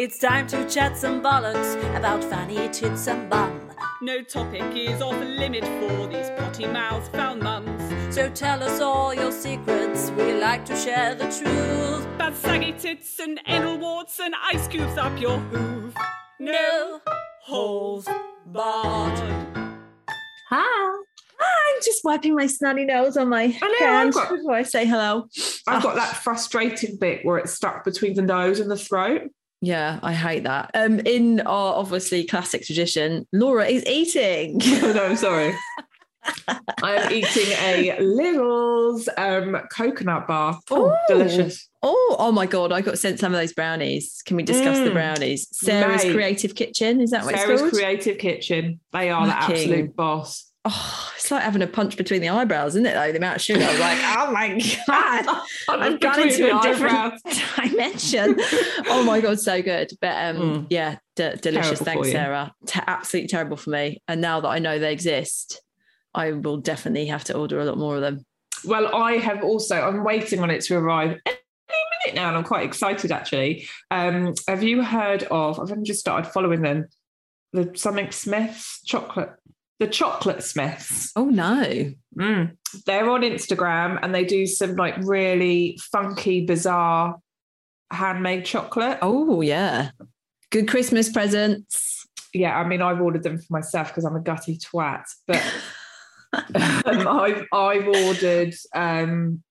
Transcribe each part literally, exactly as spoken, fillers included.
It's time to chat some bollocks about fanny tits and bum. No topic is off limit for these potty mouth foul mums. So tell us all your secrets, we like to share the truth. But saggy tits and anal warts and ice cubes up your hoof. No holes barred. Hi. I'm just wiping my snotty nose on my know, hand got, before I say hello. I've oh. got that frustrating bit where it's stuck between the nose and the throat. Yeah, I hate that. Um, in our obviously classic tradition, Laura is eating. Oh, no, I'm sorry. I'm eating a Lidl's um, coconut bar. Oh, Ooh. delicious. Oh, oh my God, I got sent some of those brownies. Can we discuss mm. the brownies? Sarah's Mate. Creative Kitchen, is that what Sarah's it's called? Sarah's Creative Kitchen. They are Macking. the absolute boss. Oh, it's like having a punch between the eyebrows, isn't it, though? The amount of sugar. I was like, oh, my God. I've gone into a different dimension. Oh, my God, so good. But, um, mm. yeah, d- delicious. Terrible. Thanks, Sarah. T- absolutely terrible for me. And now that I know they exist, I will definitely have to order a lot more of them. Well, I have also, I'm waiting on it to arrive any minute now, and I'm quite excited, actually. Um, have you heard of, I've only just started following them, the something Smiths chocolate. The Chocolate Smiths. Oh, no. Mm. They're on Instagram and they do some like really funky, bizarre handmade chocolate. Oh, yeah. Good Christmas presents. Yeah, I mean, I've ordered them for myself because I'm a gutty twat. But um, I've, I've ordered um,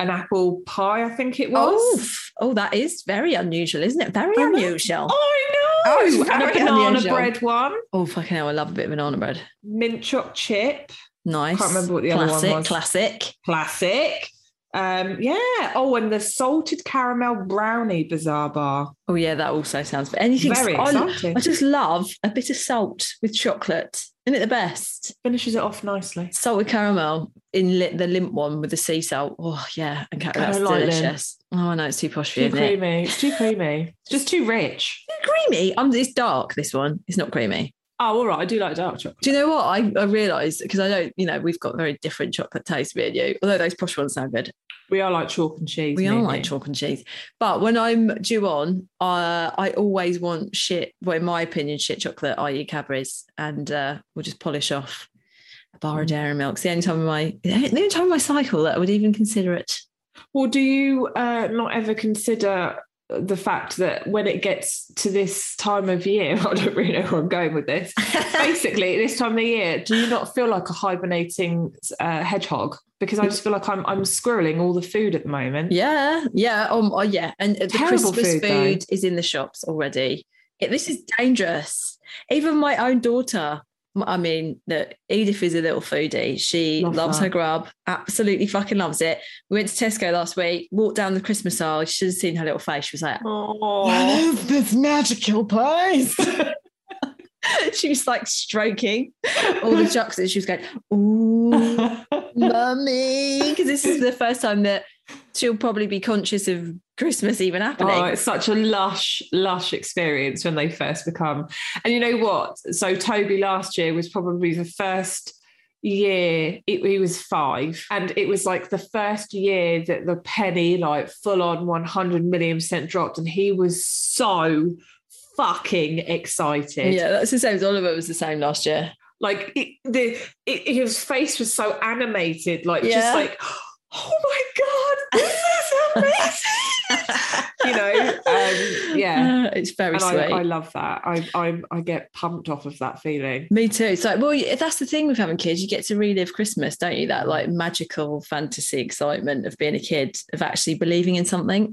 an apple pie, I think it was. Oh, oh, that is very unusual, isn't it? Very oh, unusual. I know. Oh, and a banana bread one. Oh, fucking hell, I love a bit of banana bread. Mint choc chip. Nice. Can't remember what the classic, other one was. Classic. Classic. Um, yeah. Oh, and the salted caramel brownie bizarre bar. Oh, yeah, that also sounds... Anything Very exciting. I, I just love a bit of salt with chocolate. Isn't it the best? Finishes it off nicely. Salted caramel in li- the limp one with the sea salt. Oh, yeah. And that's like delicious. Limp. Oh, no, it's too posh for you, isn't it? It's too creamy. It's too creamy. It's just too rich. It's creamy. Um, it's dark, this one. It's not creamy. Oh, all right. I do like dark chocolate. Do you know what? I, I realised, because I don't, you know, we've got very different chocolate tastes, me and you, although those posh ones sound good. We are like chalk and cheese. We maybe. are like chalk and cheese. But when I'm due on, uh, I always want shit, well, in my opinion, shit chocolate, that is. Cadbury's, and uh, we'll just polish off a bar of dairy milk. It's the only time of my, the only time of my cycle that I would even consider it. Well, do you uh, not ever consider the fact that when it gets to this time of year, I don't really know where I'm going with this, basically, this time of year, do you not feel like a hibernating uh, hedgehog? Because I just feel like I'm I'm squirreling all the food at the moment. Yeah, yeah, um, oh, yeah. And the Terrible Christmas food, food is in the shops already. It, this is dangerous. Even my own daughter, I mean, look, Edith is a little foodie. She Love loves that. her grub, absolutely fucking loves it. We went to Tesco last week, walked down the Christmas aisle. She should have seen her little face. She was like, oh, what is this magical place? She was like stroking all the chocolates and she was going, ooh, mummy. Because this is the first time that she'll probably be conscious of Christmas even happening. Oh, it's such a lush, lush experience when they first become. And you know what? So Toby last year was probably the first year, it, he was five, and it was like the first year that the penny, like full on one hundred million percent dropped, and he was so fucking excited. Yeah, that's the same as Oliver was the same last year. Like it, the it, his face was so animated, like yeah. just like, oh my God, this is amazing. You know, um, yeah, it's very and sweet. I, I love that. I, I I get pumped off of that feeling. Me too. It's like, well, that's the thing with having kids. You get to relive Christmas, don't you? That like magical fantasy excitement of being a kid, of actually believing in something.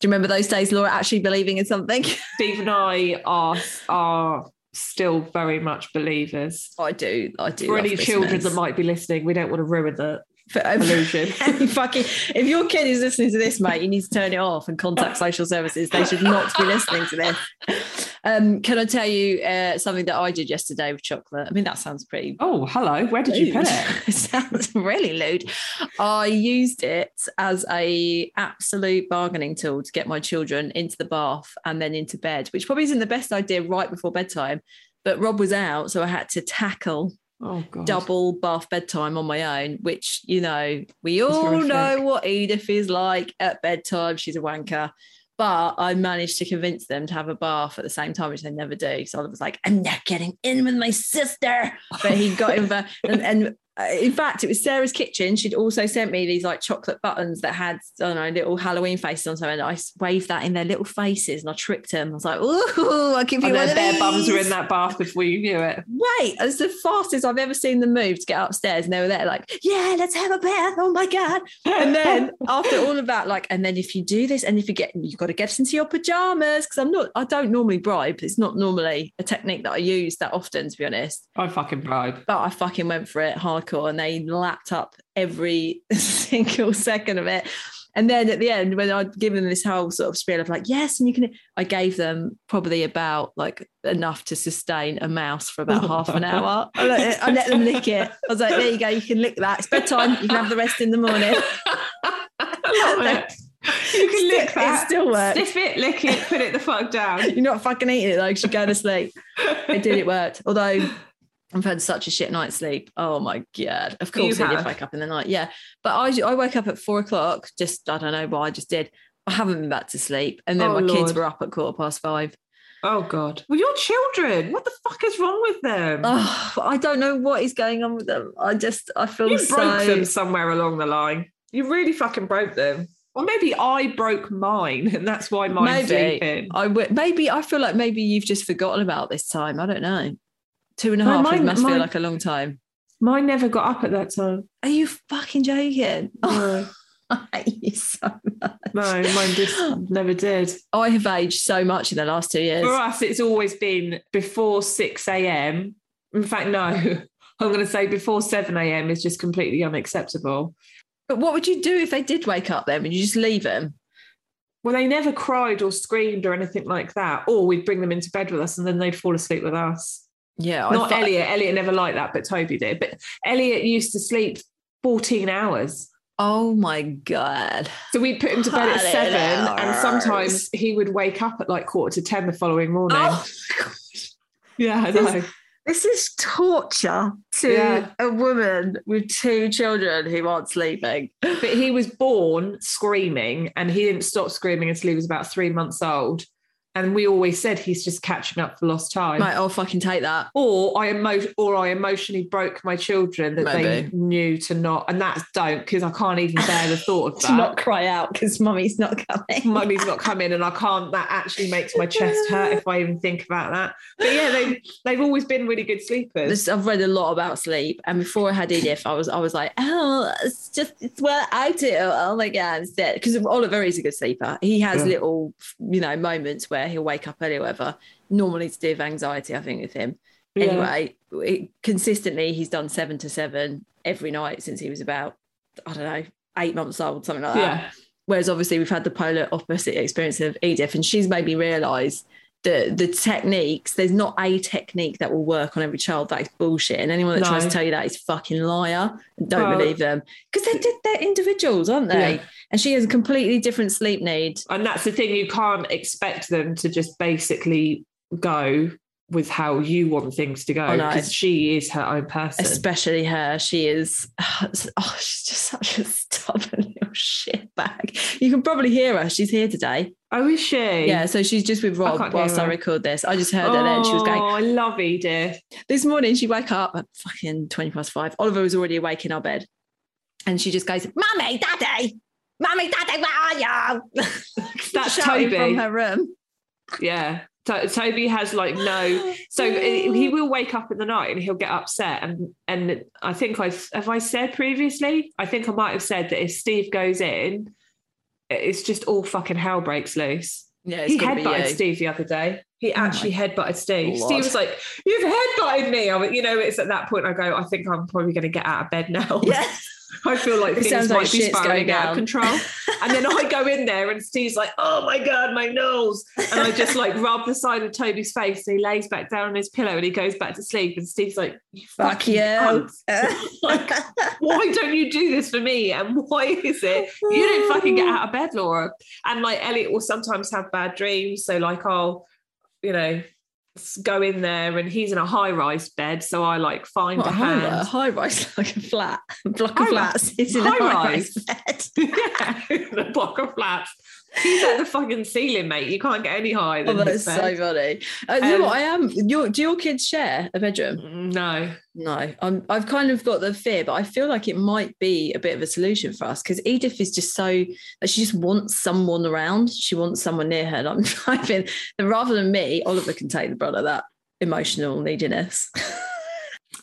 Do you remember those days, Laura, actually believing in something? Steve and I are are still very much believers. I do. I do. For any Christmas children that might be listening, we don't want to ruin the illusion. Fucking, if your kid is listening to this, mate, you need to turn it off and contact social services. They should not be listening to this. Um, can I tell you uh, something that I did yesterday with chocolate? I mean, that sounds pretty... Oh, hello. Where did rude. You put it? It sounds really lewd. I used it as a absolute bargaining tool to get my children into the bath and then into bed, which probably isn't the best idea right before bedtime. But Rob was out, so I had to tackle... Oh, God. Double bath bedtime on my own, which, you know, we all know what Edith is like at bedtime. She's a wanker. But I managed to convince them to have a bath at the same time, which they never do. So I was like, I'm not getting in with my sister. But he got in for, and, and in fact, it was Sarah's Kitchen. She'd also sent me these like chocolate buttons that had, I don't know, little Halloween faces on something. And I waved that in their little faces and I tricked them. I was like, ooh, I'll give you and one of their these. Bums were in that bath before you knew it. Wait, it was the fastest I've ever seen them move to get upstairs. And they were there like, yeah, let's have a bath. Oh my God. And then after all of that, like, and then if you do this and if you get, you've got to get into your pajamas. Cause I'm not, I don't normally bribe. It's not normally a technique that I use that often, to be honest. I fucking bribe. But I fucking went for it hard. And they lapped up every single second of it. And then at the end, when I'd given this whole sort of spiel of like, yes, and you can, I gave them probably about like enough to sustain a mouse for about half an hour. I let, I let them lick it. I was like, there you go, you can lick that. It's bedtime. You can have the rest in the morning. You can lick that. It still works. Sniff it, lick it, put it the fuck down. You're not fucking eating it though, because you go to sleep. It did, it worked. Although... I've had such a shit night's sleep. Oh, my God. Of course I did wake up in the night. Yeah. But I I woke up at four o'clock. Just, I don't know why I just did. I haven't been back to sleep. And then oh, my Lord. Kids were up at quarter past five. Oh, God. Well, your children. What the fuck is wrong with them? Oh, I don't know what is going on with them. I just, I feel you so... You broke them somewhere along the line. You really fucking broke them. Or maybe I broke mine and that's why mine's sleeping. I w- maybe I feel like maybe you've just forgotten about this time. I don't know. Two and a half, no, mine, it must mine, feel like a long time. Mine never got up at that time. Are you fucking joking? No. I hate you so much. No, mine just never did. I have aged so much in the last two years. For us, it's always been before six a.m. In fact, no, I'm going to say before seven a.m. is just completely unacceptable. But what would you do if they did wake up then? Would you just leave them? Well, they never cried or screamed or anything like that. Or we'd bring them into bed with us and then they'd fall asleep with us. Yeah, not thought- Elliot. Elliot never liked that, but Toby did. But Elliot used to sleep fourteen hours. Oh my God! So we'd put him to bed at seven, hours. And sometimes he would wake up at like quarter to ten the following morning. Oh my gosh. Yeah, I know. This, this is torture to yeah. a woman with two children who aren't sleeping. But he was born screaming, and he didn't stop screaming until he was about three months old. And we always said he's just catching up for lost time. Like, I'll fucking take that. Or I emo- or I emotionally broke my children that Maybe. They knew to not, and that's don't, because I can't even bear the thought of that. To not cry out because mummy's not coming. Mummy's not coming, and I can't, that actually makes my chest hurt if I even think about that. But yeah, they, they've always been really good sleepers. This, I've read a lot about sleep, and before I had Edith, I was I was like, oh, it's just, it's what I do. Oh my God, it's dead. Because Oliver is a good sleeper. He has yeah. little, you know, moments where he'll wake up early or whatever, normally to do with anxiety, I think, with him. Yeah. Anyway, it, consistently he's done seven to seven every night since he was about, I don't know, eight months old, something like that. Yeah. Whereas obviously we've had the polar opposite experience of Edith, and she's made me realise that the techniques, there's not a technique that will work on every child. That is bullshit. And anyone that no. tries to tell you that is fucking liar. And don't well, believe them. Because they're, they're individuals, aren't they? Yeah. And she has a completely different sleep need. And that's the thing, you can't expect them to just basically go with how you want things to go, because oh, no. she is her own person. Especially her. She is, oh, she's just such a stubborn little shitbag. You can probably hear her. She's here today. Oh, is she? Yeah, so she's just with Rob I whilst I record this. I just heard oh, her then. She was going, oh, I love Edith. This morning she woke up at fucking twenty past five. Oliver was already awake in our bed. And she just goes, Mummy, Daddy, Mummy, Daddy, where are you? That's Toby. From her room. Yeah. Toby has like no, so he will wake up in the night and he'll get upset, and and I think I've have I said previously I think I might have said that if Steve goes in, it's just all fucking hell breaks loose. Yeah, it's he headbutted Steve the other day. He actually oh headbutted Steve. Lord. Steve was like, "You've headbutted me." I mean, you know, it's at that point I go, I think I'm probably going to get out of bed now. Yes. I feel like it things might like be spiraling out of control. And then I go in there and Steve's like, "Oh my God, my nose." And I just like rub the side of Toby's face. And he lays back down on his pillow and he goes back to sleep. And Steve's like, "You fuck you. Like, why don't you do this for me? And why is it you didn't fucking get out of bed, Laura?" And like Elliot will sometimes have bad dreams. So like I'll, you know, go in there and he's in a high-rise bed, so I like find what, a hand high, a high-rise like a flat a block high of flats rise. He's in a high-rise bed. Yeah, in a block of flats. He's at the fucking ceiling, mate. You can't get any higher than oh, that's so funny. Uh, um, you know what I am? Your, do your kids share a bedroom? No. No. I'm, I've kind of got the fear, but I feel like it might be a bit of a solution for us because Edith is just so, she just wants someone around. She wants someone near her. And I'm driving. And rather than me, Oliver can take the brunt of that emotional neediness.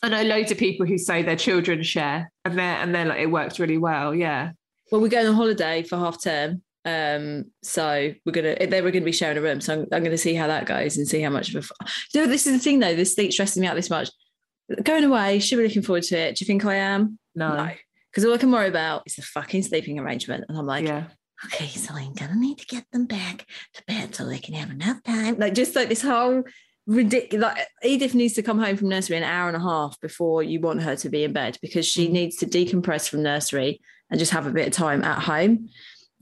I know loads of people who say their children share and they're, and they're like, it works really well. Yeah. Well, we're going on holiday for half term. Um, so we're gonna they were gonna be sharing a room. So I'm, I'm gonna see how that goes and see how much of a. So this is the thing though. This thing stresses me out this much. Going away, should be looking forward to it. Do you think I am? No, because no. all I can worry about is the fucking sleeping arrangement. And I'm like, yeah. Okay, so I'm gonna need to get them back to bed so they can have enough time. Like just like this whole ridiculous. Like Edith needs to come home from nursery an hour and a half before you want her to be in bed because she mm. needs to decompress from nursery and just have a bit of time at home.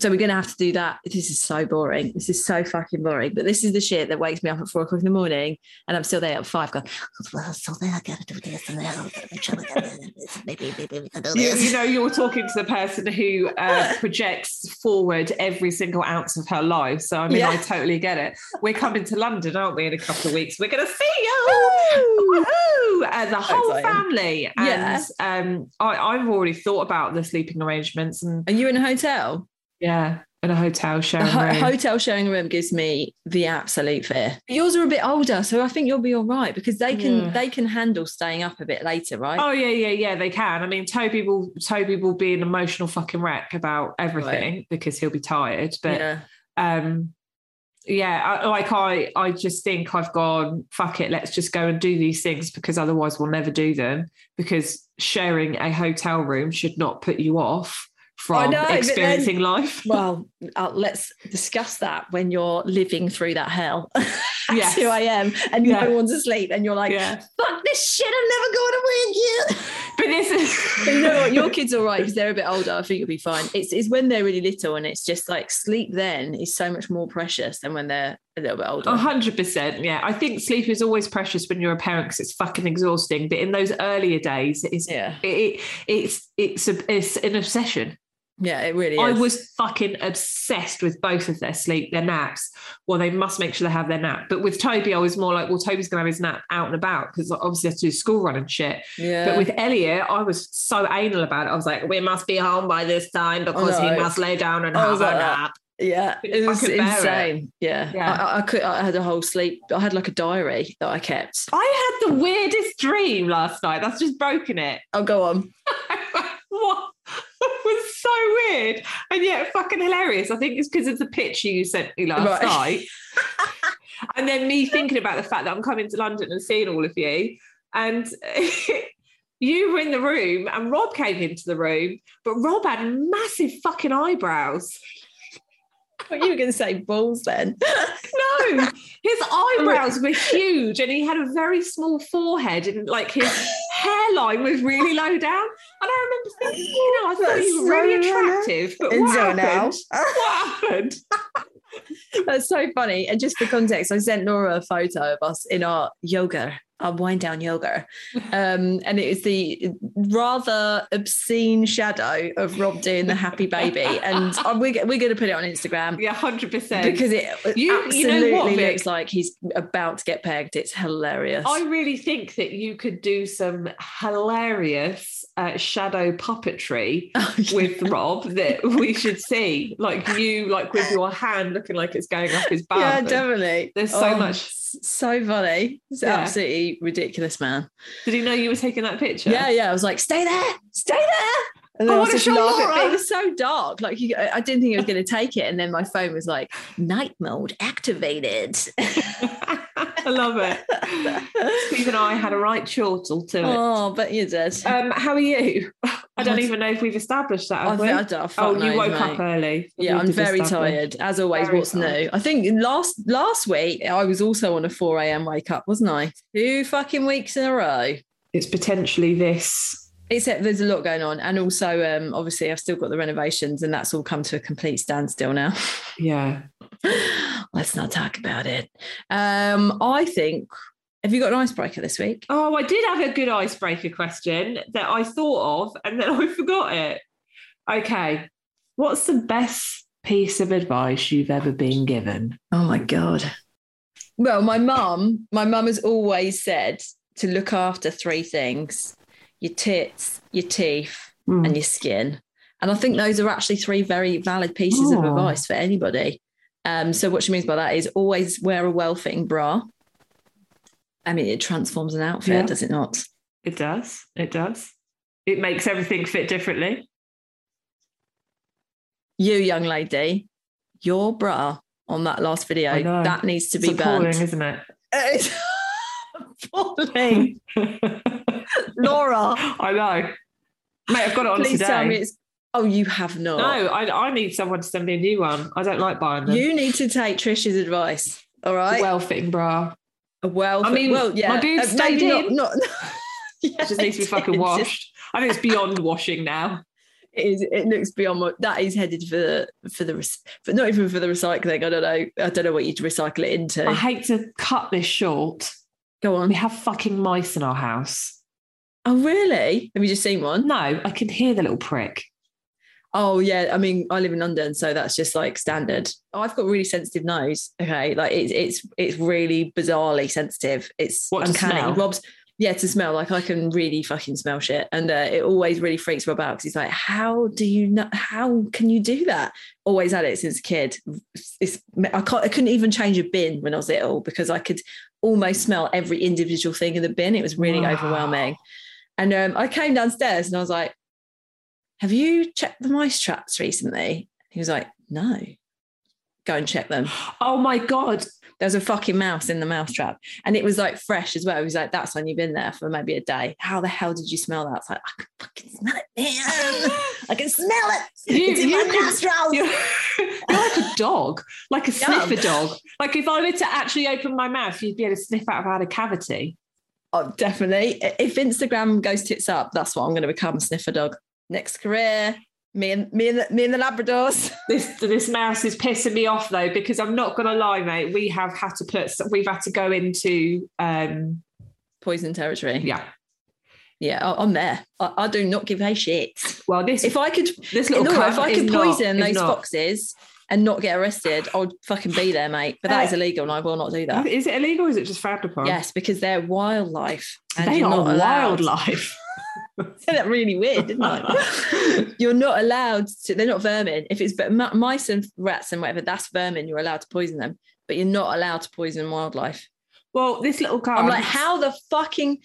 So we're going to have to do that. This is so boring. This is so fucking boring. But this is the shit that wakes me up at four o'clock in the morning and I'm still there at five going, well, so then I got to do this and then I'll do this. Maybe, maybe we can do this. You know, you're talking to the person who uh, projects forward every single ounce of her life. So, I mean, yeah. I totally get it. We're coming to London, aren't we, in a couple of weeks? We're going to see you! Woo-hoo! Uh, the whole Exciting. family. And yeah. um, I, I've already thought about the sleeping arrangements. And are you in a hotel? Yeah, in a hotel sharing a ho- room. Hotel sharing room gives me the absolute fear. Yours are a bit older, so I think you'll be all right because they can yeah. they can handle staying up a bit later, right? Oh yeah, yeah, yeah, they can. I mean, Toby will Toby will be an emotional fucking wreck about everything right. because he'll be tired. But yeah, um, yeah, I, like I, I just think I've gone fuck it. Let's just go and do these things because otherwise we'll never do them. Because sharing a hotel room should not put you off from know, experiencing then, life. Well, uh, let's discuss that when you're living through that hell at yes. two a.m. and yeah. no one's asleep and you're like, yeah. fuck this shit, I'm never going away again. But this is... But you know what, your kids are right because they're a bit older. I think you'll be fine. It's, it's when they're really little and it's just like sleep then is so much more precious than when they're a little bit older. one hundred percent, yeah. I think sleep is always precious when you're a parent because it's fucking exhausting. But in those earlier days, it's yeah. it, it, it's it's, a, it's an obsession. Yeah, it really is. I was fucking obsessed with both of their sleep, their naps. Well, they must make sure they have their nap. But with Toby, I was more like, well, Toby's going to have his nap out and about because obviously I have to do school run and shit. Yeah. But with Elliot, I was so anal about it. I was like, we must be home by this time because oh, no. he must lay down and have a like nap. Yeah, it was insane. It. Yeah, yeah. I, I could. I had a whole sleep. I had like a diary that I kept. I had the weirdest dream last night. That's just broken it. Oh, go on. What? It was so weird and yet fucking hilarious. I think it's because of the picture you sent me last right. night. And then me thinking about the fact that I'm coming to London and seeing all of you. And you were in the room and Rob came into the room, but Rob had massive fucking eyebrows. What, you were going to say balls then? No, his eyebrows were huge and he had a very small forehead and like his hairline was really low down. And I remember thinking, you know, I thought you were so really attractive, but what happened? what happened? That's so funny. And just for context, I sent Laura a photo of us in our yoga, our wind down yoga. Um, and it was the rather obscene shadow of Rob doing the happy baby. And we're, we're going to put it on Instagram. Yeah, one hundred percent. Because it you, absolutely you know what, looks like he's about to get pegged. It's hilarious. I really think that you could do some hilarious uh, shadow puppetry oh, yeah. with Rob that we should see. Like you, like with your hand looking like it's going up his bum. Yeah, definitely. There's so oh, much. So funny. It's yeah. absolutely ridiculous, man. Did he know you were taking that picture? Yeah, yeah. I was like, stay there, stay there. And then I, I was laughing. It was so dark. Like, you, I didn't think I was going to take it. And then my phone was like, night mode activated. I love it. Steve and I had a right chortle to it. Oh, but you did. Um, how are you? I don't even know if we've established that. Have I we? I don't, I oh, knows, you woke mate. up early. Yeah, I'm very tired. As always, very what's tired. new? I think last last week I was also on a four a.m. wake up, wasn't I? Two fucking weeks in a row. It's potentially this. Except there's a lot going on. And also, um, obviously, I've still got the renovations and that's all come to a complete standstill now. Yeah. Let's not talk about it. Um, I think, have you got an icebreaker this week? Oh, I did have a good icebreaker question that I thought of and then I forgot it. Okay. What's the best piece of advice you've ever been given? Oh, my God. Well, my mum, my mum has always said to look after three things. Your tits, your teeth, mm. and your skin. And I think those are actually three very valid pieces oh. of advice for anybody. Um, so what she means by that is always wear a well-fitting bra. I mean, it transforms an outfit, yeah. does it not? It does. It does. It makes everything fit differently. You, young lady, your bra on that last video, that needs to be it's appalling, banned. Isn't it? It's appalling. Laura, I know, mate. I've got it on Please today. Tell me it's... Oh, you have not. No, I, I need someone to send me a new one. I don't like buying them. You need to take Trish's advice. All right, well-fitting bra. A well. I mean, well, yeah. My boobs uh, stayed in. Not, not... yeah, it just needs to be fucking washed. I think it's beyond washing now. It is. It looks beyond what that is headed for the for the for not even for the recycling. I don't know. I don't know what you'd recycle it into. I hate to cut this short. Go on. We have fucking mice in our house. Oh, really? Have you just seen one? No, I can hear the little prick. Oh, yeah. I mean, I live in London, so that's just like standard. Oh, I've got a really sensitive nose. Okay. Like it's it's it's really bizarrely sensitive. It's what, uncanny. Rob's, yeah, to smell. Like I can really fucking smell shit. And uh, it always really freaks Rob out because he's like, how do you know? How can you do that? Always had it since a kid. It's, I, can't, I couldn't even change a bin when I was little because I could almost smell every individual thing in the bin. It was really wow. overwhelming. And um, I came downstairs and I was like, have you checked the mice traps recently? He was like, no. Go and check them. Oh, my God. There's a fucking mouse in the mouse trap. And it was like fresh as well. He was like, that's when you've been there for maybe a day. How the hell did you smell that? It's like, I can fucking smell it, man. I can smell it. You, it's in you, my nostrils. You're, you're like a dog, like a sniffer Yum. dog. Like if I were to actually open my mouth, you'd be able to sniff out if I had a cavity. Oh, definitely. If Instagram goes tits up, that's what I'm going to become, a sniffer dog. Next career, me and me and the, me and the Labradors. This this mouse is pissing me off though, because I'm not going to lie, mate. We have had to put we've had to go into um, poison territory. Yeah, yeah. I'm there. I, I do not give a shit. Well, this if I could this little Laura, if I could poison not, those not. foxes and not get arrested, I'll fucking be there, mate. But that uh, is illegal and I will not do that. Is it illegal or is it just frowned upon? Yes, because they're wildlife. And they you're are not wildlife. I said that really weird, didn't I? You're not allowed to, they're not vermin. If it's but mice and rats and whatever, that's vermin. You're allowed to poison them, but you're not allowed to poison wildlife. Well, this little card. I'm like, how the fucking...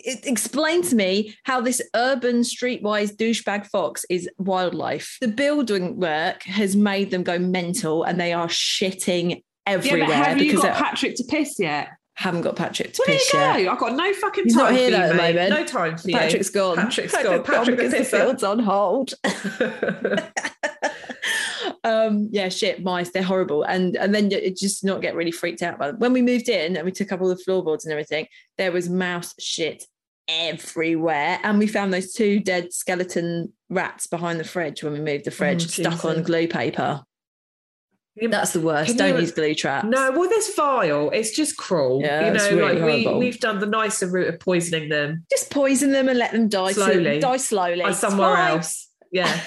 It, explain to me how this urban streetwise douchebag fox is wildlife. The building work has made them go mental and they are shitting everywhere. Yeah, but have you got Patrick to piss yet? Haven't got Patrick to Where piss yet. Where you go? I've got no fucking He's time not here for you, mate. Moment. No time for Patrick's you. Patrick's gone. Patrick's gone. Patrick Fitzfield's on hold. Um, yeah, shit, mice, they're horrible. And and then you just not get really freaked out by them. When we moved in and we took up all the floorboards and everything, there was mouse shit everywhere. And we found those two dead skeleton rats behind the fridge when we moved the fridge, oh, stuck on glue paper. That's the worst. Can Don't you, use glue traps. No, well, that's vile. It's just cruel. Yeah, you know, really like we, we've done the nicer route of poisoning them. Just poison them and let them die slowly. Die slowly. Or somewhere else. Yeah.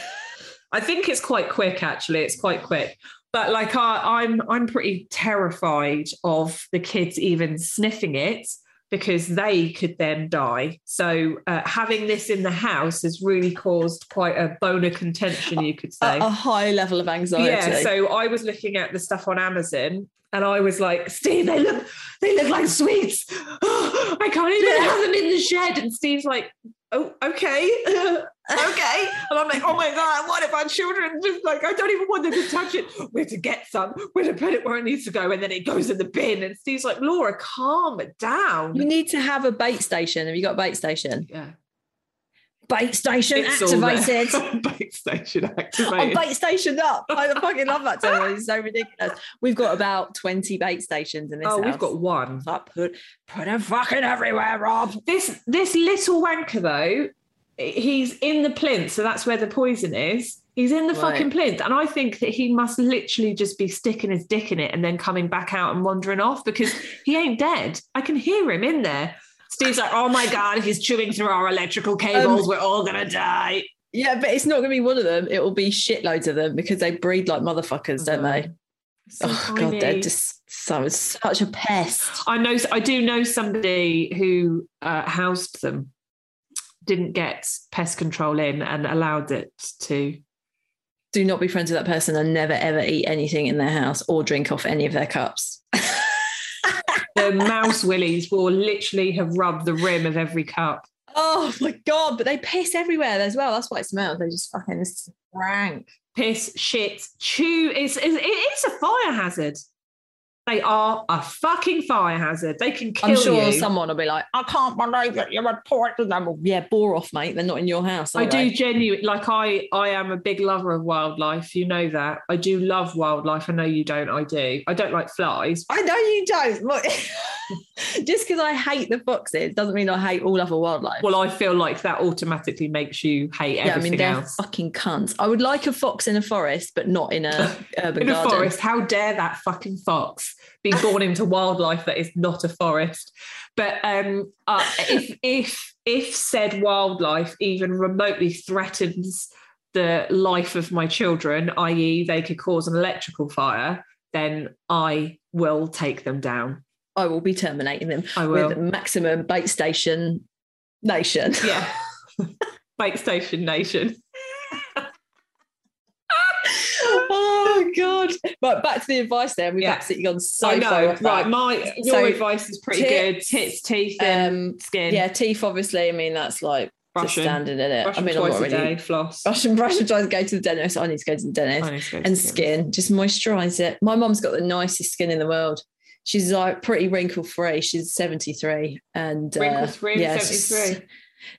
I think it's quite quick, actually. It's quite quick. But like I, I'm I'm pretty terrified of the kids even sniffing it because they could then die. So uh, having this in the house has really caused quite a bone of contention, you could say. A, a high level of anxiety. Yeah, so I was looking at the stuff on Amazon and I was like, Steve, they look, they look like sweets. I can't even yeah. have them in the shed. And Steve's like, oh, okay. okay. And I'm like, oh my God, what if our children just like, I don't even want them to touch it. We're to get some, we're to put it where it needs to go, and then it goes in the bin. And Steve's like, Laura, calm it down. You need to have a bait station. Have you got a bait station? Yeah. Bait station it's activated. Bait station activated. I'm bait stationed up. I fucking love that term. It's so ridiculous. We've got about twenty bait stations in this. Oh, house. We've got one. I put put them fucking everywhere, Rob. This this little wanker though, he's in the plinth, so that's where the poison is. He's in the right. fucking plinth, and I think that he must literally just be sticking his dick in it and then coming back out and wandering off because he ain't dead. I can hear him in there. Steve's like, oh my God, he's chewing through our electrical cables. Um, We're all going to die. Yeah, but it's not going to be one of them. It will be shitloads of them because they breed like motherfuckers, oh, don't they? So oh, tiny. God, they're just so, such a pest. I know. I do know somebody who uh, housed them, didn't get pest control in and allowed it to. Do not be friends with that person and never, ever eat anything in their house or drink off any of their cups. The mouse willies will literally have rubbed the rim of every cup. Oh my God, but they piss everywhere as well. That's why it smells. They just fucking rank. Piss, shit, chew. It's, it's, it is a fire hazard. They are a fucking fire hazard. They can kill you. I'm sure you. Someone will be like, I can't believe that you report to them. Well, yeah, bore off, mate. They're not in your house. I they? do genuinely, like I, I am a big lover of wildlife. You know that. I do love wildlife. I know you don't. I do. I don't like flies. I know you don't. Look, just because I hate the foxes doesn't mean I hate all other wildlife. Well, I feel like that automatically makes you hate everything else. Yeah, I mean, they're else. fucking cunts. I would like a fox in a forest, but not in a urban in a garden. Forest. How dare that fucking fox be born into wildlife that is not a forest. But um, uh, if if if said wildlife even remotely threatens the life of my children, that is they could cause an electrical fire, then I will take them down. I will be terminating them. I will. With maximum bait station nation. Yeah. Bait station nation. Oh God. Right, back to the advice then. We've yeah. absolutely gone so I know. far off right, that. My, your so advice is pretty tips, good. Tips, teeth, um, skin. Yeah, teeth, obviously. I mean, that's like brushing, standard, isn't it? I mean, twice I'm not a really, day, floss. Brush and brush and try to go to the dentist. I need to go to the dentist. To to and the skin, dentist. Just moisturise it. My mum's got the nicest skin in the world. She's like pretty wrinkle-free. She's seventy-three. And, wrinkle-free uh, yeah, and seventy-three.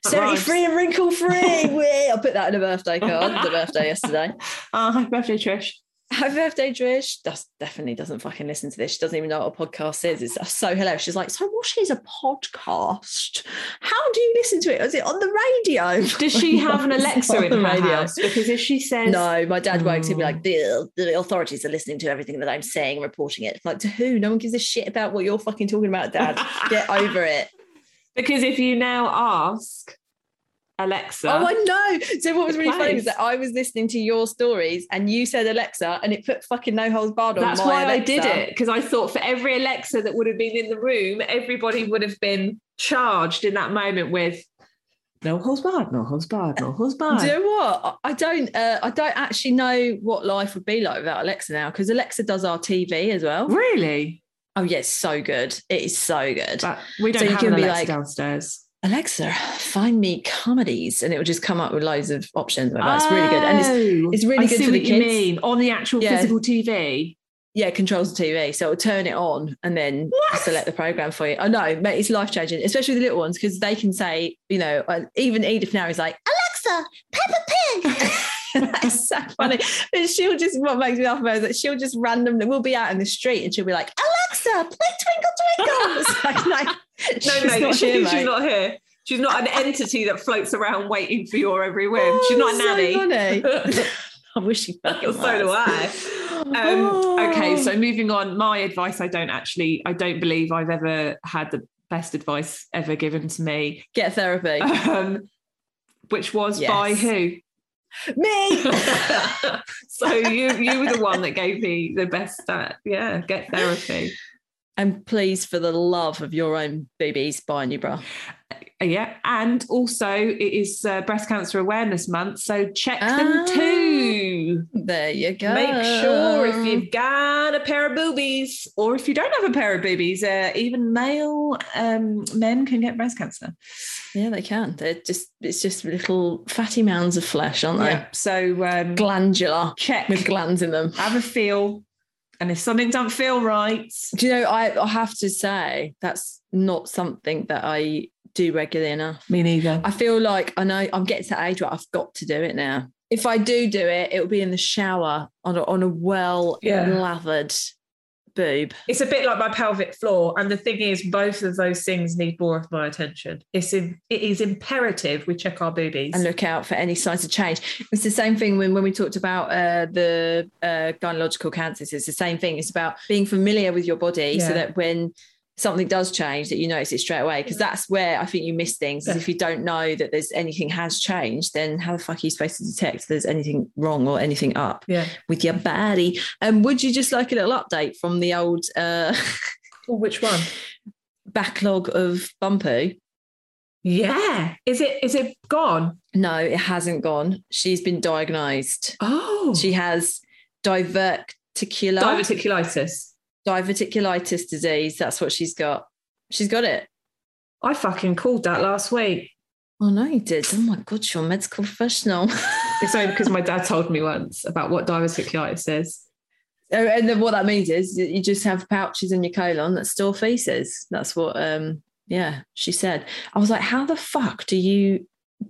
seventy-three and wrinkle-free. Wee. I'll put that in a birthday card. The birthday yesterday. Oh, happy birthday, Trish. Happy birthday, Trish. That's definitely doesn't fucking listen to this. She doesn't even know what a podcast is. It's so hilarious. She's like, so what is a podcast? How do you listen to it? Is it on the radio? Does she have an Alexa in her radio? House? Because if she says... No, my dad won't. He'll be like, the, the authorities are listening to everything that I'm saying, reporting it. Like, to who? No one gives a shit about what you're fucking talking about, Dad. Get over it. Because if you now ask... Alexa. Oh, I know. So what was really funny was that I was listening to your stories and you said Alexa and it put fucking no holds barred on my Alexa. That's why I did it, because I thought for every Alexa that would have been in the room, everybody would have been charged in that moment with no holds barred, no holds barred, no holds barred. Do you know what? I don't, uh, I don't actually know what life would be like without Alexa now, because Alexa does our T V as well. Really? Oh, yeah, it's so good. It is so good. But we don't so have you can an Alexa be like, downstairs. Alexa, find me comedies, and it will just come up with loads of options. Oh, it's really good, and it's, it's really I good see for the what kids. You mean on the actual yeah. physical T V? Yeah, it controls the T V, so it'll turn it on and then what? select the program for you. I know, mate, it's life changing, especially the little ones, because they can say, you know, even Edith now is like, Alexa, Peppa Pig. That's so funny. And she'll just, what makes me laugh about it is that she'll just randomly, we'll be out in the street and she'll be like, Alexa, play Twinkle Twinkle. It's like, no, she's, no, mate, not, she, here, she's mate. not here. She's not an entity that floats around waiting for your every whim. Oh, she's not a nanny. So I wish she fucking was. So do I. Um, oh. Okay, so moving on. My advice, I don't actually, I don't believe I've ever had the best advice ever given to me. Get therapy. Um, which was yes. by who? Me. So you you were the one that gave me the best stat. Yeah, get therapy. And please, for the love of your own boobies, buy a new bra. Yeah, and also it is uh, Breast Cancer Awareness Month, so check ah, them too. There you go. Make sure if you've got a pair of boobies, or if you don't have a pair of boobies, uh, even male um, men can get breast cancer. Yeah, they can. They're just it's just little fatty mounds of flesh, aren't they? Yeah. So um, glandular. Check with glands in them. Have a feel. And if something don't feel right... Do you know, I, I have to say, that's not something that I do regularly enough. Me neither. I feel like, I know I'm getting to that age where I've got to do it now. If I do do it, it'll be in the shower on a, on a well-lathered yeah. boob. It's a bit like my pelvic floor. And the thing is, both of those things need more of my attention. It's in, it is imperative we check our boobies. And look out for any signs of change. It's the same thing when, when we talked about uh, the uh, gynecological cancers. It's the same thing. It's about being familiar with your body yeah. so that when... something does change that you notice it straight away, because that's where I think you miss things. Because yeah. if you don't know that there's anything has changed, then how the fuck are you supposed to detect if there's anything wrong or anything up yeah. with your body? And would you just like a little update from the old uh oh, which one backlog of Bumpy? Yeah. Is it is it gone? No, it hasn't gone. She's been diagnosed. Oh. She has diverticular diverticulitis. diverticulitis disease. That's what she's got. She's got it. I fucking called that last week. Oh, no, you did. Oh, my God, you're a medical professional. It's only because my dad told me once about what diverticulitis is. And then what that means is you just have pouches in your colon that store feces. That's what, um, yeah, she said. I was like, how the fuck do you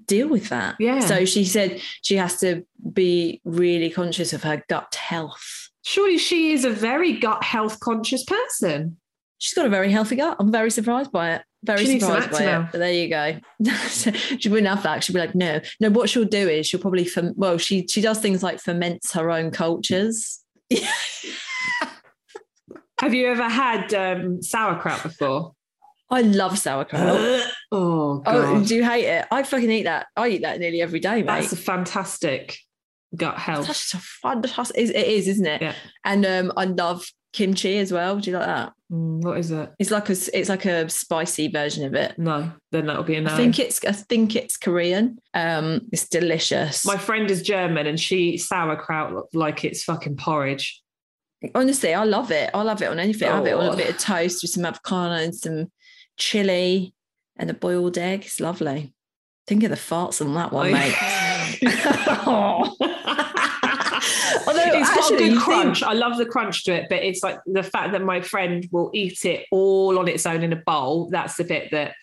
deal with that? Yeah. So she said she has to be really conscious of her gut health. Surely she is a very gut health conscious person. She's got a very healthy gut. I'm very surprised by it. Very she surprised by it. But there you go. She wouldn't have that. She'd be like, no. No, what she'll do is she'll probably, fer- well, she she does things like ferments her own cultures. Have you ever had um, sauerkraut before? I love sauerkraut. Oh, God. Oh, do you hate it? I fucking eat that. I eat that nearly every day, mate. That's a fantastic... gut health. That's a fantastic, it is, isn't it? Yeah. And um, I love kimchi as well. Do you like that? Mm, what is it? It's like a it's like a spicy version of it. No, then that'll be a no. I think it's I think it's Korean. Um, it's delicious. My friend is German and she eats sauerkraut like it's fucking porridge. Honestly, I love it. I love it on anything. Oh. I have it on a bit of toast with some avocado and some chili and a boiled egg. It's lovely. Think of the farts on that one, mate. Oh. Although it's actually, got a good crunch. Think... I love the crunch to it, but it's like the fact that my friend will eat it all on its own in a bowl. That's the bit that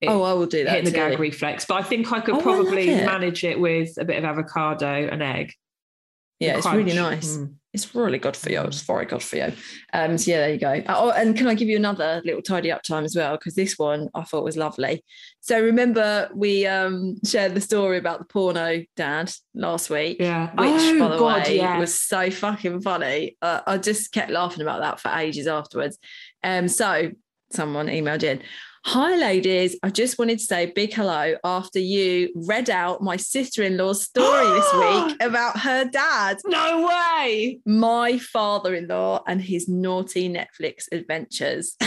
it, oh, I will do that. Hit the gag reflex. But I think I could oh, probably I like it. manage it with a bit of avocado and egg. Yeah, it's really nice. Mm. It's really good for you. It's very good for you. Um, so yeah, there you go. Oh, and can I give you another little tidy up time as well? Because this one I thought was lovely. So remember we um, shared the story about the porno dad last week, yeah. which, oh, by the God, way, yes. was so fucking funny. Uh, I just kept laughing about that for ages afterwards. Um, so someone emailed in. Hi, ladies. I just wanted to say a big hello after you read out my sister-in-law's story this week about her dad. No way! My father-in-law and his naughty Netflix adventures.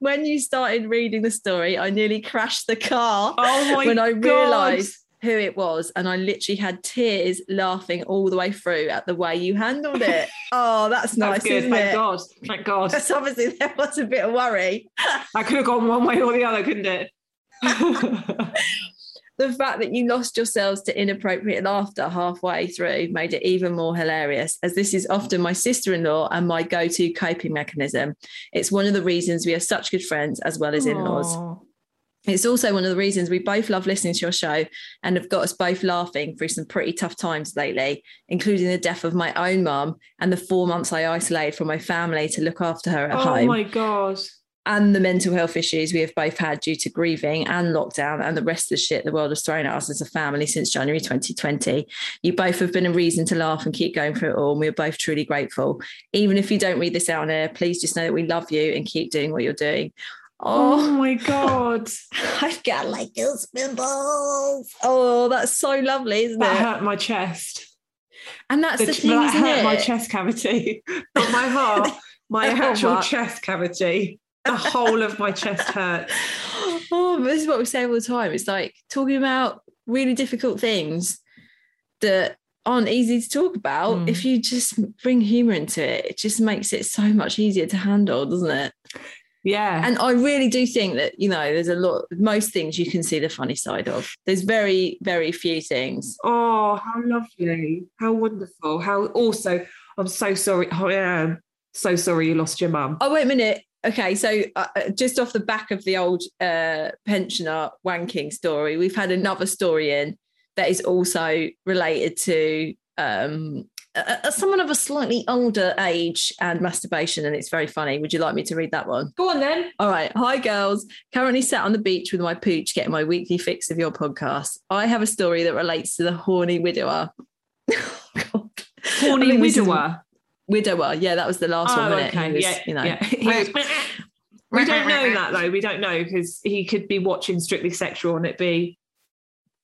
When you started reading the story, I nearly crashed the car oh my when I God. realised who it was, and I literally had tears laughing all the way through at the way you handled it. Oh, that's, that's nice, good. Isn't Thank it? God. Thank God. Because obviously there was a bit of worry. I could have gone one way or the other, couldn't it? The fact that you lost yourselves to inappropriate laughter halfway through made it even more hilarious, as this is often my sister-in-law and my go-to coping mechanism. It's one of the reasons we are such good friends as well as Aww. in-laws. It's also one of the reasons we both love listening to your show and have got us both laughing through some pretty tough times lately, including the death of my own mum and the four months I isolated from my family to look after her at oh home. Oh, my God. And the mental health issues we have both had due to grieving and lockdown and the rest of the shit the world has thrown at us as a family since January twenty twenty. You both have been a reason to laugh and keep going through it all, and we are both truly grateful. Even if you don't read this out on air, please just know that we love you and keep doing what you're doing. Oh, oh my God. I've got like those pimples. Oh, that's so lovely, isn't that it? That hurt my chest. And that's the, the thing, that isn't hurt it? My chest cavity, not my heart. my actual what? chest cavity. The whole of my chest hurts. Oh, this is what we say all the time. It's like talking about really difficult things that aren't easy to talk about. Mm. If you just bring humour into it, it just makes it so much easier to handle, doesn't it? Yeah. And I really do think that, you know, there's a lot, most things you can see the funny side of. There's very, very few things. Oh, how lovely. How wonderful. How also, I'm so sorry. I am so sorry you lost your mum. Oh, wait a minute. Okay, so uh, just off the back of the old uh, pensioner wanking story, we've had another story in that is also related to um, a, a, someone of a slightly older age and masturbation, and it's very funny. Would you like me to read that one? Go on then. All right. Hi, girls. Currently sat on the beach with my pooch getting my weekly fix of your podcast. I have a story that relates to the horny widower. Oh, God. Horny I mean, widower? Widower, yeah, that was the last oh, one, wasn't okay. it? Was, yeah, you know, yeah. was, we don't know that though. We don't know because he could be watching Strictly Sexual and it be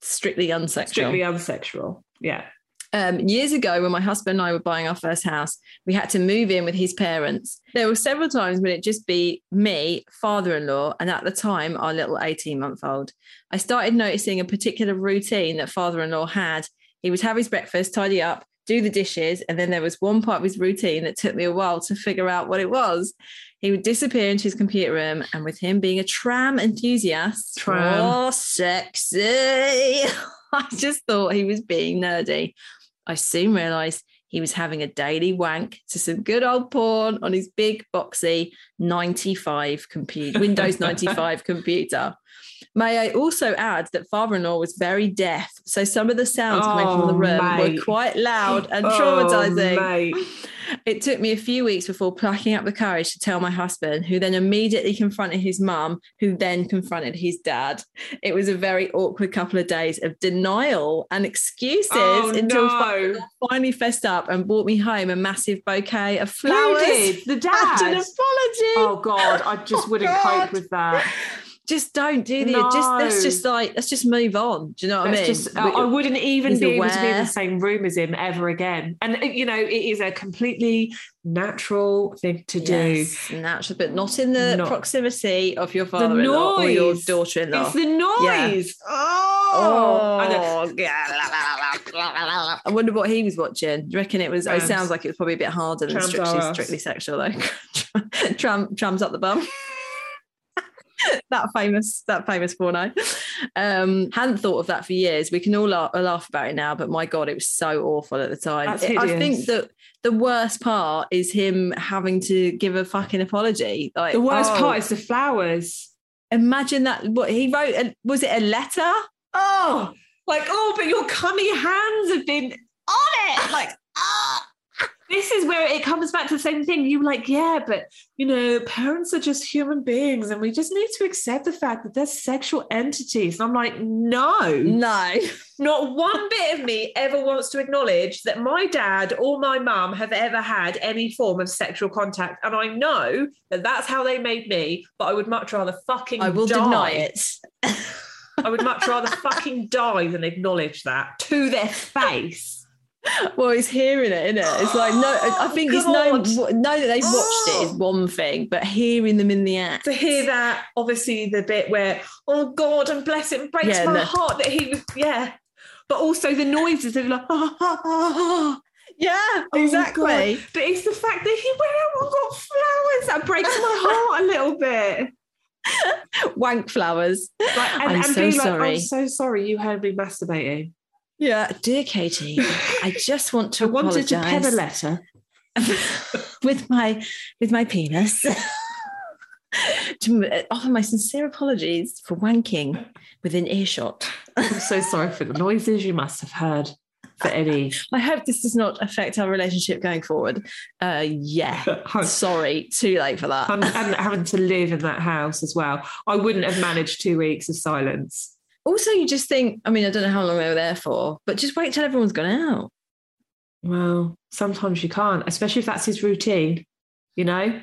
strictly unsexual. Strictly unsexual, yeah. Um, years ago, when my husband and I were buying our first house, we had to move in with his parents. There were several times when it'd just be me, father-in-law, and at the time, our little eighteen-month-old. I started noticing a particular routine that father-in-law had. He would have his breakfast, tidy up, do the dishes, and then there was one part of his routine that took me a while to figure out what it was. He would disappear into his computer room, and with him being a tram enthusiast, tram. oh, sexy, I just thought he was being nerdy. I soon realised he was having a daily wank to some good old porn on his big, boxy ninety-five computer, Windows ninety-five computer. May I also add that father-in-law was very deaf, so some of the sounds coming oh, from the room mate. were quite loud and traumatising. Oh, mate. It took me a few weeks before plucking up the courage to tell my husband, who then immediately confronted his mum, who then confronted his dad. It was a very awkward couple of days of denial and excuses oh, until no. finally fessed up and brought me home a massive bouquet of flowers. Who did? The dad? And an apology. Oh, God, I just oh, wouldn't God. cope with that. Just don't do the no. just let's just like let's just move on. Do you know what let's I mean? Just, uh, I wouldn't even be aware. able to be in the same room as him ever again. And you know, it is a completely natural thing to yes, do. Natural, but not in the not, proximity of your father-in-law or your daughter-in-law. It's the noise. Yeah. Oh, oh. I, I wonder what he was watching. Do you reckon it was? Trams. It sounds like it was probably a bit harder than strictly, strictly Sexual though. Tram, trams up the bum. That famous, that famous porno. Um, hadn't thought of that for years. We can all laugh, laugh about it now, but my God, it was so awful at the time. It, I think that the worst part is him having to give a fucking apology. Like, the worst oh, part is the flowers. Imagine that. What he wrote, a, was it a letter? Oh, like, oh, but your cummy hands have been on it. Like, ah. This is where it comes back to the same thing. You're like, yeah, but, you know, parents are just human beings and we just need to accept the fact that they're sexual entities. And I'm like, no. No. Not one bit of me ever wants to acknowledge that my dad or my mum have ever had any form of sexual contact. And I know that that's how they made me, but I would much rather fucking die. I will die. deny it. I would much rather fucking die than acknowledge that to their face. Well, he's hearing it, isn't it? It's like, no, I think it's no, no, that they've watched oh. it is one thing, but hearing them in the act. To hear that, obviously, the bit where, oh, God, and bless it, and breaks yeah, my no. heart that he was, yeah. But also the noises of like, oh, oh, oh. Yeah, exactly. Oh, but it's the fact that he went out and got flowers. That breaks my heart a little bit. Wank flowers. Like, and, I'm and so being like, sorry. I'm so sorry you heard me masturbating. Yeah, dear Katie, I just want to I apologize. I wanted to pen a letter with my with my penis to offer my sincere apologies for wanking within earshot. I'm so sorry for the noises you must have heard. For any, I hope this does not affect our relationship going forward. Uh, yeah, sorry, too late for that. And having to live in that house as well, I wouldn't have managed two weeks of silence. Also, you just think, I mean, I don't know how long they were there for, but just wait till everyone's gone out. Well, sometimes you can't, especially if that's his routine, you know?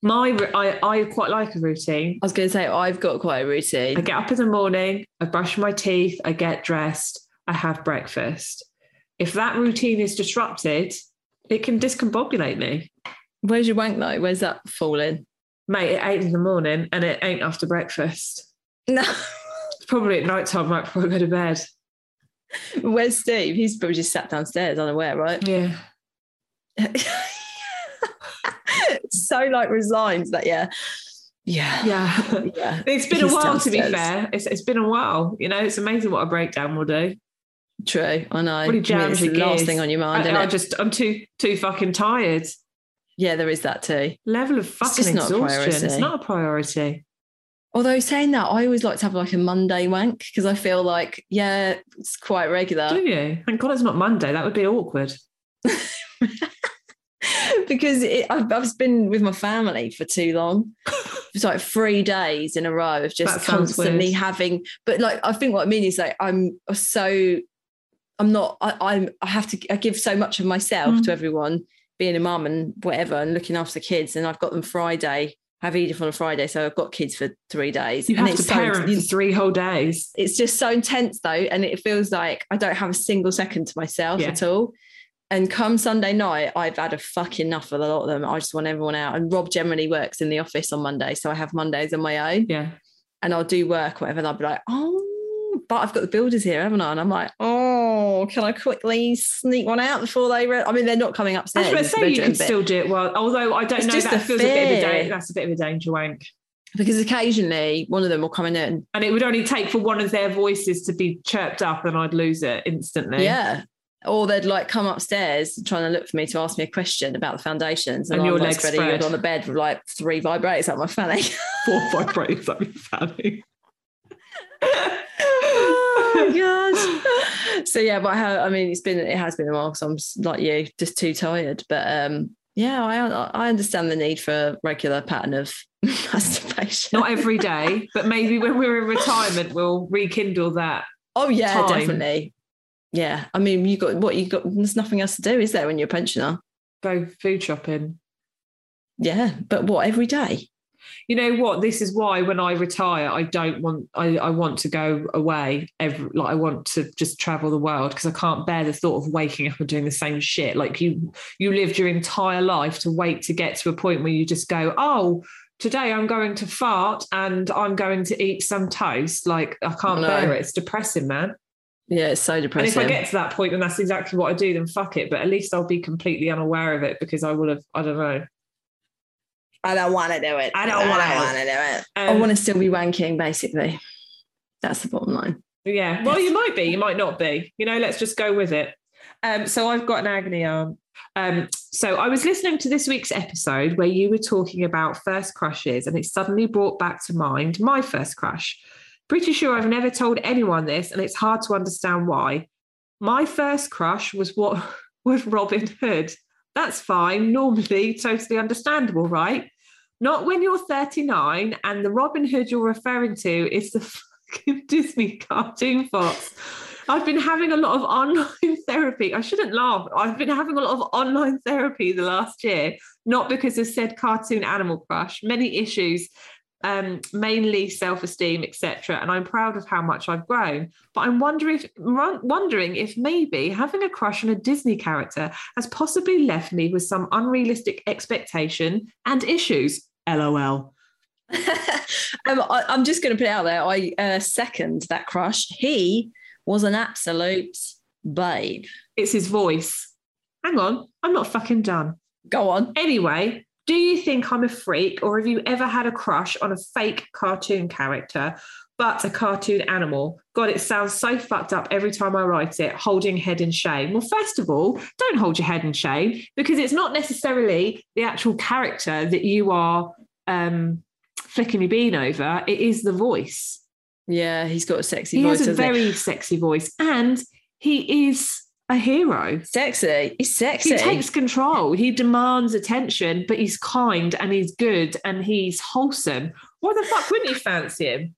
My, I, I quite like a routine. I was going to say, I've got quite a routine. I get up in the morning, I brush my teeth, I get dressed, I have breakfast. If that routine is disrupted, it can discombobulate me. Where's your wank night? Where's that falling? Mate, at eight in the morning, and it ain't after breakfast. No. It's probably at night time, right before I go to bed. Where's Steve? He's probably just sat downstairs unaware, right? Yeah. So, like, resigned that, yeah. Yeah. Yeah. yeah. It's been He's a while, downstairs. To be fair. It's, it's been a while. You know, it's amazing what a breakdown will do. True, I know. What jams I mean, it's the last thing on your mind, I, isn't I it? Just, I'm too too fucking tired. Yeah, there is that too. Level of fucking it's exhaustion. Not it's not a priority. Although saying that, I always like to have like a Monday wank because I feel like, yeah, it's quite regular. Do you? Thank God it's not Monday. That would be awkward. Because it, I've, I've been with my family for too long. It's like three days in a row of just constantly having. But like, I think what I mean is like I'm so I'm not. I, I'm. I have to. I give so much of myself mm. to everyone. Being a mum and whatever and looking after the kids, and I've got them Friday, I have Edith on a Friday, so I've got kids for three days. You have and it's to parent so, for three whole days. It's just so intense though, and it feels like I don't have a single second to myself yeah. at all. And come Sunday night, I've had a fucking enough with a lot of them. I just want everyone out. And Rob generally works in the office on Monday, so I have Mondays on my own. Yeah. And I'll do work, whatever, and I'll be like, oh, but I've got the builders here, haven't I? And I'm like, oh, can I quickly sneak one out before they... Re-? I mean, they're not coming upstairs. I was going to say you can still do it well, although I don't it's know, that feels fear. a bit of a danger. That's a bit of a danger wank. Because occasionally one of them will come in and... And it would only take for one of their voices to be chirped up and I'd lose it instantly. Yeah. Or they'd like come upstairs trying to look for me to ask me a question about the foundations. And, and your legs spread. On the bed with like three vibrators up my fanny. Four vibrators up your fanny. Oh my gosh. So yeah, but I, I mean, it's been it has been a while, so I'm just, like you, just too tired. But um, yeah, I I understand the need for a regular pattern of masturbation. Not every day, but maybe when we're in retirement, we'll rekindle that. Oh yeah, time. Definitely. Yeah, I mean, you got what you got. There's nothing else to do, is there, when you're a pensioner? Go food shopping. Yeah, but what every day? You know what? This is why when I retire, I don't want. I, I want to go away. Every, like I want to just travel the world because I can't bear the thought of waking up and doing the same shit. Like you, you lived your entire life to wait to get to a point where you just go, oh, today I'm going to fart and I'm going to eat some toast. Like I can't no. bear it. It's depressing, man. Yeah, it's so depressing. And if I get to that point and that's exactly what I do, then fuck it. But at least I'll be completely unaware of it because I will have. I don't know. I don't want to do it. I don't want to do it. Um, I want to still be wanking, basically. That's the bottom line. Yeah. Well, you might be. You might not be. You know, let's just go with it. Um, so I've got an agony arm. Um, so I was listening to this week's episode where you were talking about first crushes, and it suddenly brought back to mind my first crush. Pretty sure I've never told anyone this, and it's hard to understand why. My first crush was what was Robin Hood. That's fine, normally totally understandable, right? Not when you're thirty-nine and the Robin Hood you're referring to is the fucking Disney cartoon fox. I've been having a lot of online therapy. I shouldn't laugh. I've been having a lot of online therapy the last year, not because of said cartoon animal crush, many issues, um, mainly self-esteem, et cetera. And I'm proud of how much I've grown. But I'm wondering if, wondering if maybe having a crush on a Disney character has possibly left me with some unrealistic expectation and issues. L O L. um, I, I'm just going to put it out there. I uh, second that crush. He was an absolute babe. It's his voice. Hang on. I'm not fucking done. Go on. Anyway. Do you think I'm a freak, or have you ever had a crush on a fake cartoon character, but a cartoon animal? God, it sounds so fucked up every time I write it, holding head in shame. Well, first of all, don't hold your head in shame because it's not necessarily the actual character that you are um, flicking your bean over. It is the voice. Yeah, he's got a sexy he voice. He has a very he? sexy voice, and he is... a hero. Sexy. He's sexy. He takes control. He demands attention, but he's kind and he's good and he's wholesome. Why the fuck wouldn't you fancy him?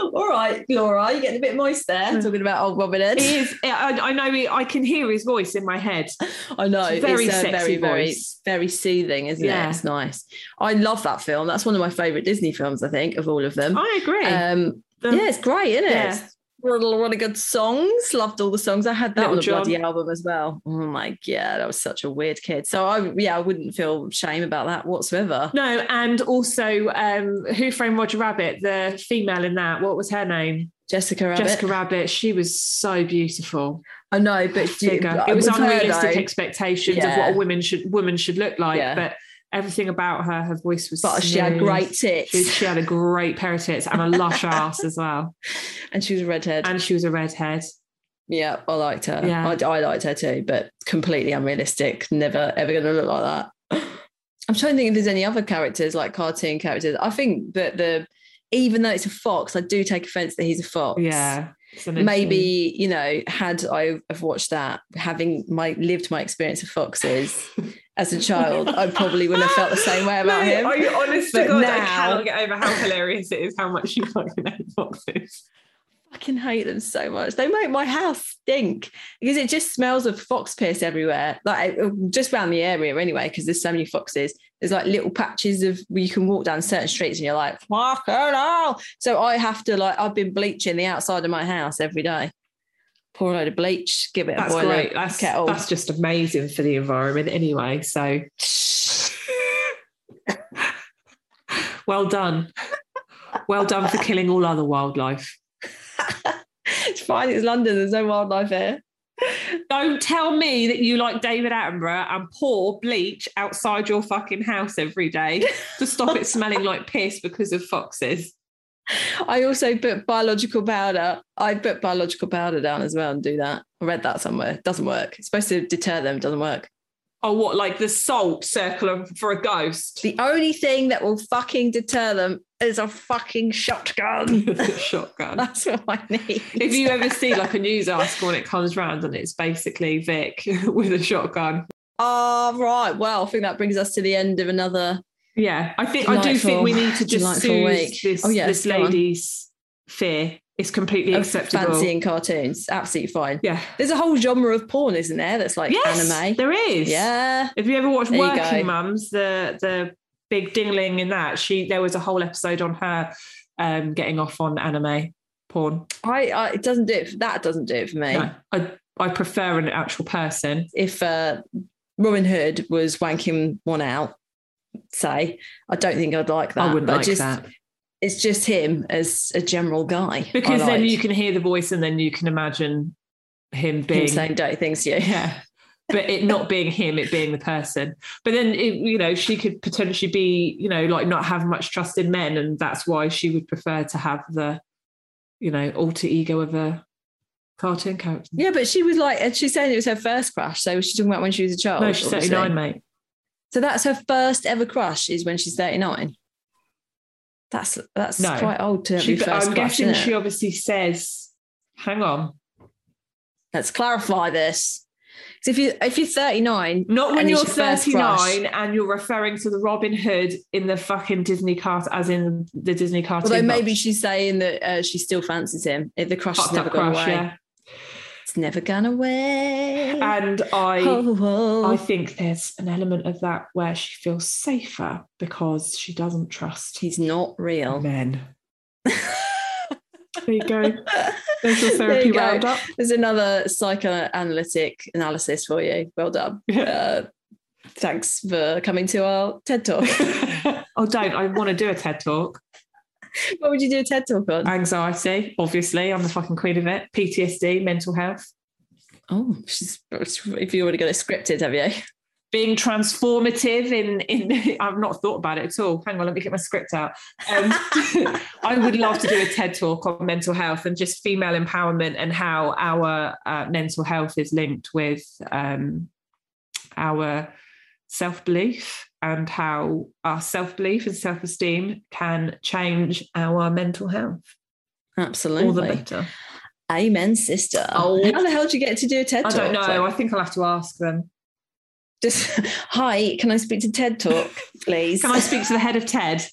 All right, Laura, you're getting a bit moist there talking about old Robin Hood. He is. I, I know. He, I can hear his voice in my head. I know. It's very it's, uh, sexy very, voice. Very, very soothing, isn't yeah. it? It's nice. I love that film. That's one of my favourite Disney films, I think, of all of them. I agree. Um, the, yeah, it's great, isn't yeah. it? wrote a lot of good songs, loved all the songs. I had that on the bloody album as well. Oh my God, I was such a weird kid. So I, yeah, I wouldn't feel shame about that whatsoever. No, and also um, Who Framed Roger Rabbit, the female in that, what was her name? Jessica Rabbit. Jessica Rabbit, she was so beautiful. I know, but you, it was unrealistic her, expectations yeah. of what a woman should woman should look like, yeah. but everything about her, her voice was But smooth. She had great tits. She, she had a great pair of tits and a lush ass as well. And she was a redhead. And she was a redhead. Yeah, I liked her. Yeah. I, I liked her too, but completely unrealistic. Never, ever going to look like that. I'm trying to think if there's any other characters, like cartoon characters. I think that the... even though it's a fox, I do take offence that he's a fox. Yeah. Maybe, you know, had I have watched that, having my lived my experience of foxes as a child, I probably wouldn't have felt the same way about no, him. I, honestly, God, now, I cannot get over how hilarious it is how much you fucking hate foxes. I fucking hate them so much. They make my house stink because it just smells of fox piss everywhere, like just around the area anyway, because there's so many foxes. There's like little patches of where you can walk down certain streets and you're like, fuck it all. So I have to like, I've been bleaching the outside of my house every day. Pour a load of bleach, give it that's a boil. Great. That's kettle. That's just amazing for the environment anyway. So well done. Well done for killing all other wildlife. It's fine, it's London, there's no wildlife here. Don't tell me that you like David Attenborough and pour bleach outside your fucking house every day to stop it smelling like piss because of foxes. I also put biological powder. I put biological powder down as well and do that. I read that somewhere. It doesn't work. It's supposed to deter them. It doesn't work. Oh, what, like the salt circle for a ghost? The only thing that will fucking deter them is a fucking shotgun. Shotgun. That's what I need. If you ever see like a news article and it comes round and it's basically Vic with a shotgun. Ah, uh, right. Well, I think that brings us to the end of another. Yeah, I think I do think we need to just soothe this, oh, yeah, this lady's on. Fear. It's completely of acceptable. Fancying cartoons, absolutely fine. Yeah, there's a whole genre of porn, isn't there? That's like yes, anime. There is. Yeah. If you ever watched there Working Mums, the the big dingling in that, she there was a whole episode on her um, getting off on anime porn. I, I it doesn't do it. For, that doesn't do it for me. No, I I prefer an actual person. If uh, Robin Hood was wanking one out, say, I don't think I'd like that. I wouldn't like just, that. It's just him as a general guy. Because then you can hear the voice and then you can imagine him being... him saying dirty things to you. Yeah. But it not being him, it being the person. But then, it, you know, she could potentially be, you know, like not have much trust in men, and that's why she would prefer to have the, you know, alter ego of a cartoon character. Yeah, but she was like... and she's saying it was her first crush, so was she talking about when she was a child? No, she's obviously. thirty-nine, mate. So that's her first ever crush is when she's thirty-nine? That's that's no. quite old to be first I'm crush, guessing she obviously says, hang on. Let's clarify this. So if you if you're thirty-nine, not when you're thirty-nine and you're referring to the Robin Hood in the fucking Disney cart as in the Disney cartoon. Although maybe box. She's saying that uh, she still fancies him. The crush Popped is never gone crush, away. Yeah. It's never gone away. And I oh, oh. I think there's an element of that where she feels safer because she doesn't trust. He's not real. Men. There you go. There's your therapy there round up. There's another psychoanalytic analysis for you. Well done. Yeah. Uh, thanks for coming to our TED Talk. Oh, don't. I want to do a TED Talk. What would you do a TED Talk on? Anxiety, obviously. I'm the fucking queen of it. P T S D, mental health. Oh, she's, if you already got it scripted, have you? Being transformative in... in I've not thought about it at all. Hang on, let me get my script out. Um, I would love to do a TED Talk on mental health and just female empowerment and how our uh, mental health is linked with um, our self-belief, and how our self-belief and self-esteem can change our mental health. Absolutely. All the better. Amen, sister. Oh. How the hell did you get to do a TED Talk? I don't know. So, I think I'll have to ask them. Just, hi, can I speak to TED Talk, please? Can I speak to the head of TED?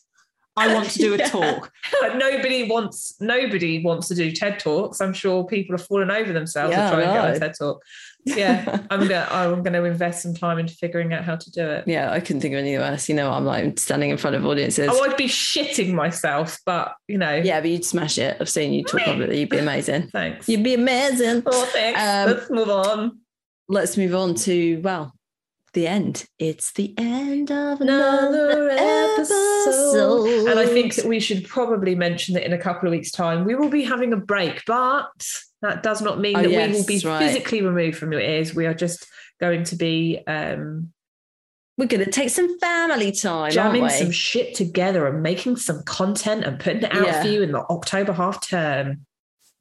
I want to do a yeah. talk. Like nobody wants nobody wants to do TED Talks. I'm sure people are falling over themselves yeah, to try no. and get a TED Talk. Yeah, I'm gonna I'm gonna invest some time into figuring out how to do it. Yeah, I couldn't think of anything else. You know, I'm like standing in front of audiences. Oh, I'd be shitting myself, but you know. Yeah, but you'd smash it. I've seen you talk publicly. You'd be amazing. Thanks. You'd be amazing. Oh, thanks. Um, let's move on. Let's move on to well. The end. It's the end of another, another episode. episode. And I think that we should probably mention that in a couple of weeks' time, we will be having a break, but that does not mean oh, that yes, we will be right. physically removed from your ears. We are just going to be... Um, We're going to take some family time, jamming aren't we? some shit together and making some content and putting it out yeah. for you in the October half term.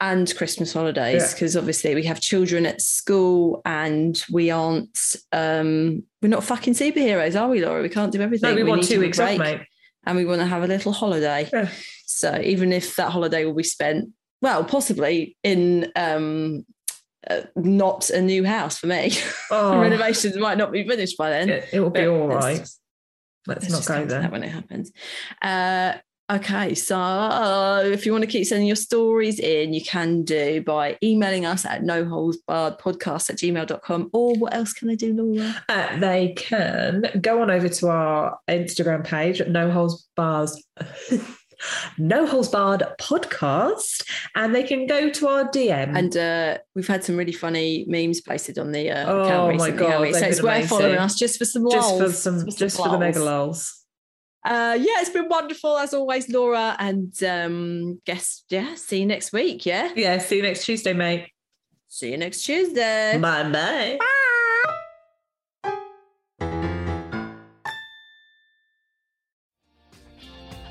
And Christmas holidays, because yeah. obviously we have children at school and we aren't, um, we're not fucking superheroes, are we, Laura? We can't do everything. No, we, we want two weeks off, mate. And we want to have a little holiday. Yeah. So even if that holiday will be spent, well, possibly in um, uh, not a new house for me. Oh. The renovations might not be finished by then. It, it will be all right. Let's, let's, let's not go there. That when it happens. Uh, Okay, so uh, if you want to keep sending your stories in, you can do by emailing us at noholesbarredpodcast at gmail dot com. Or what else can they do, Laura? Uh, they can go on over to our Instagram page at noholesbars. No Holes Barred podcast, and they can go to our D M. And uh, we've had some really funny memes posted on the uh, oh account recently. My God, so it's worth following us just for some just lols. For some, some just lols. For the mega lols. Uh, yeah, it's been wonderful as always, Laura, and um, guess yeah, see you next week. Yeah, yeah, see you next Tuesday, mate. See you next Tuesday. Bye, bye. Bye.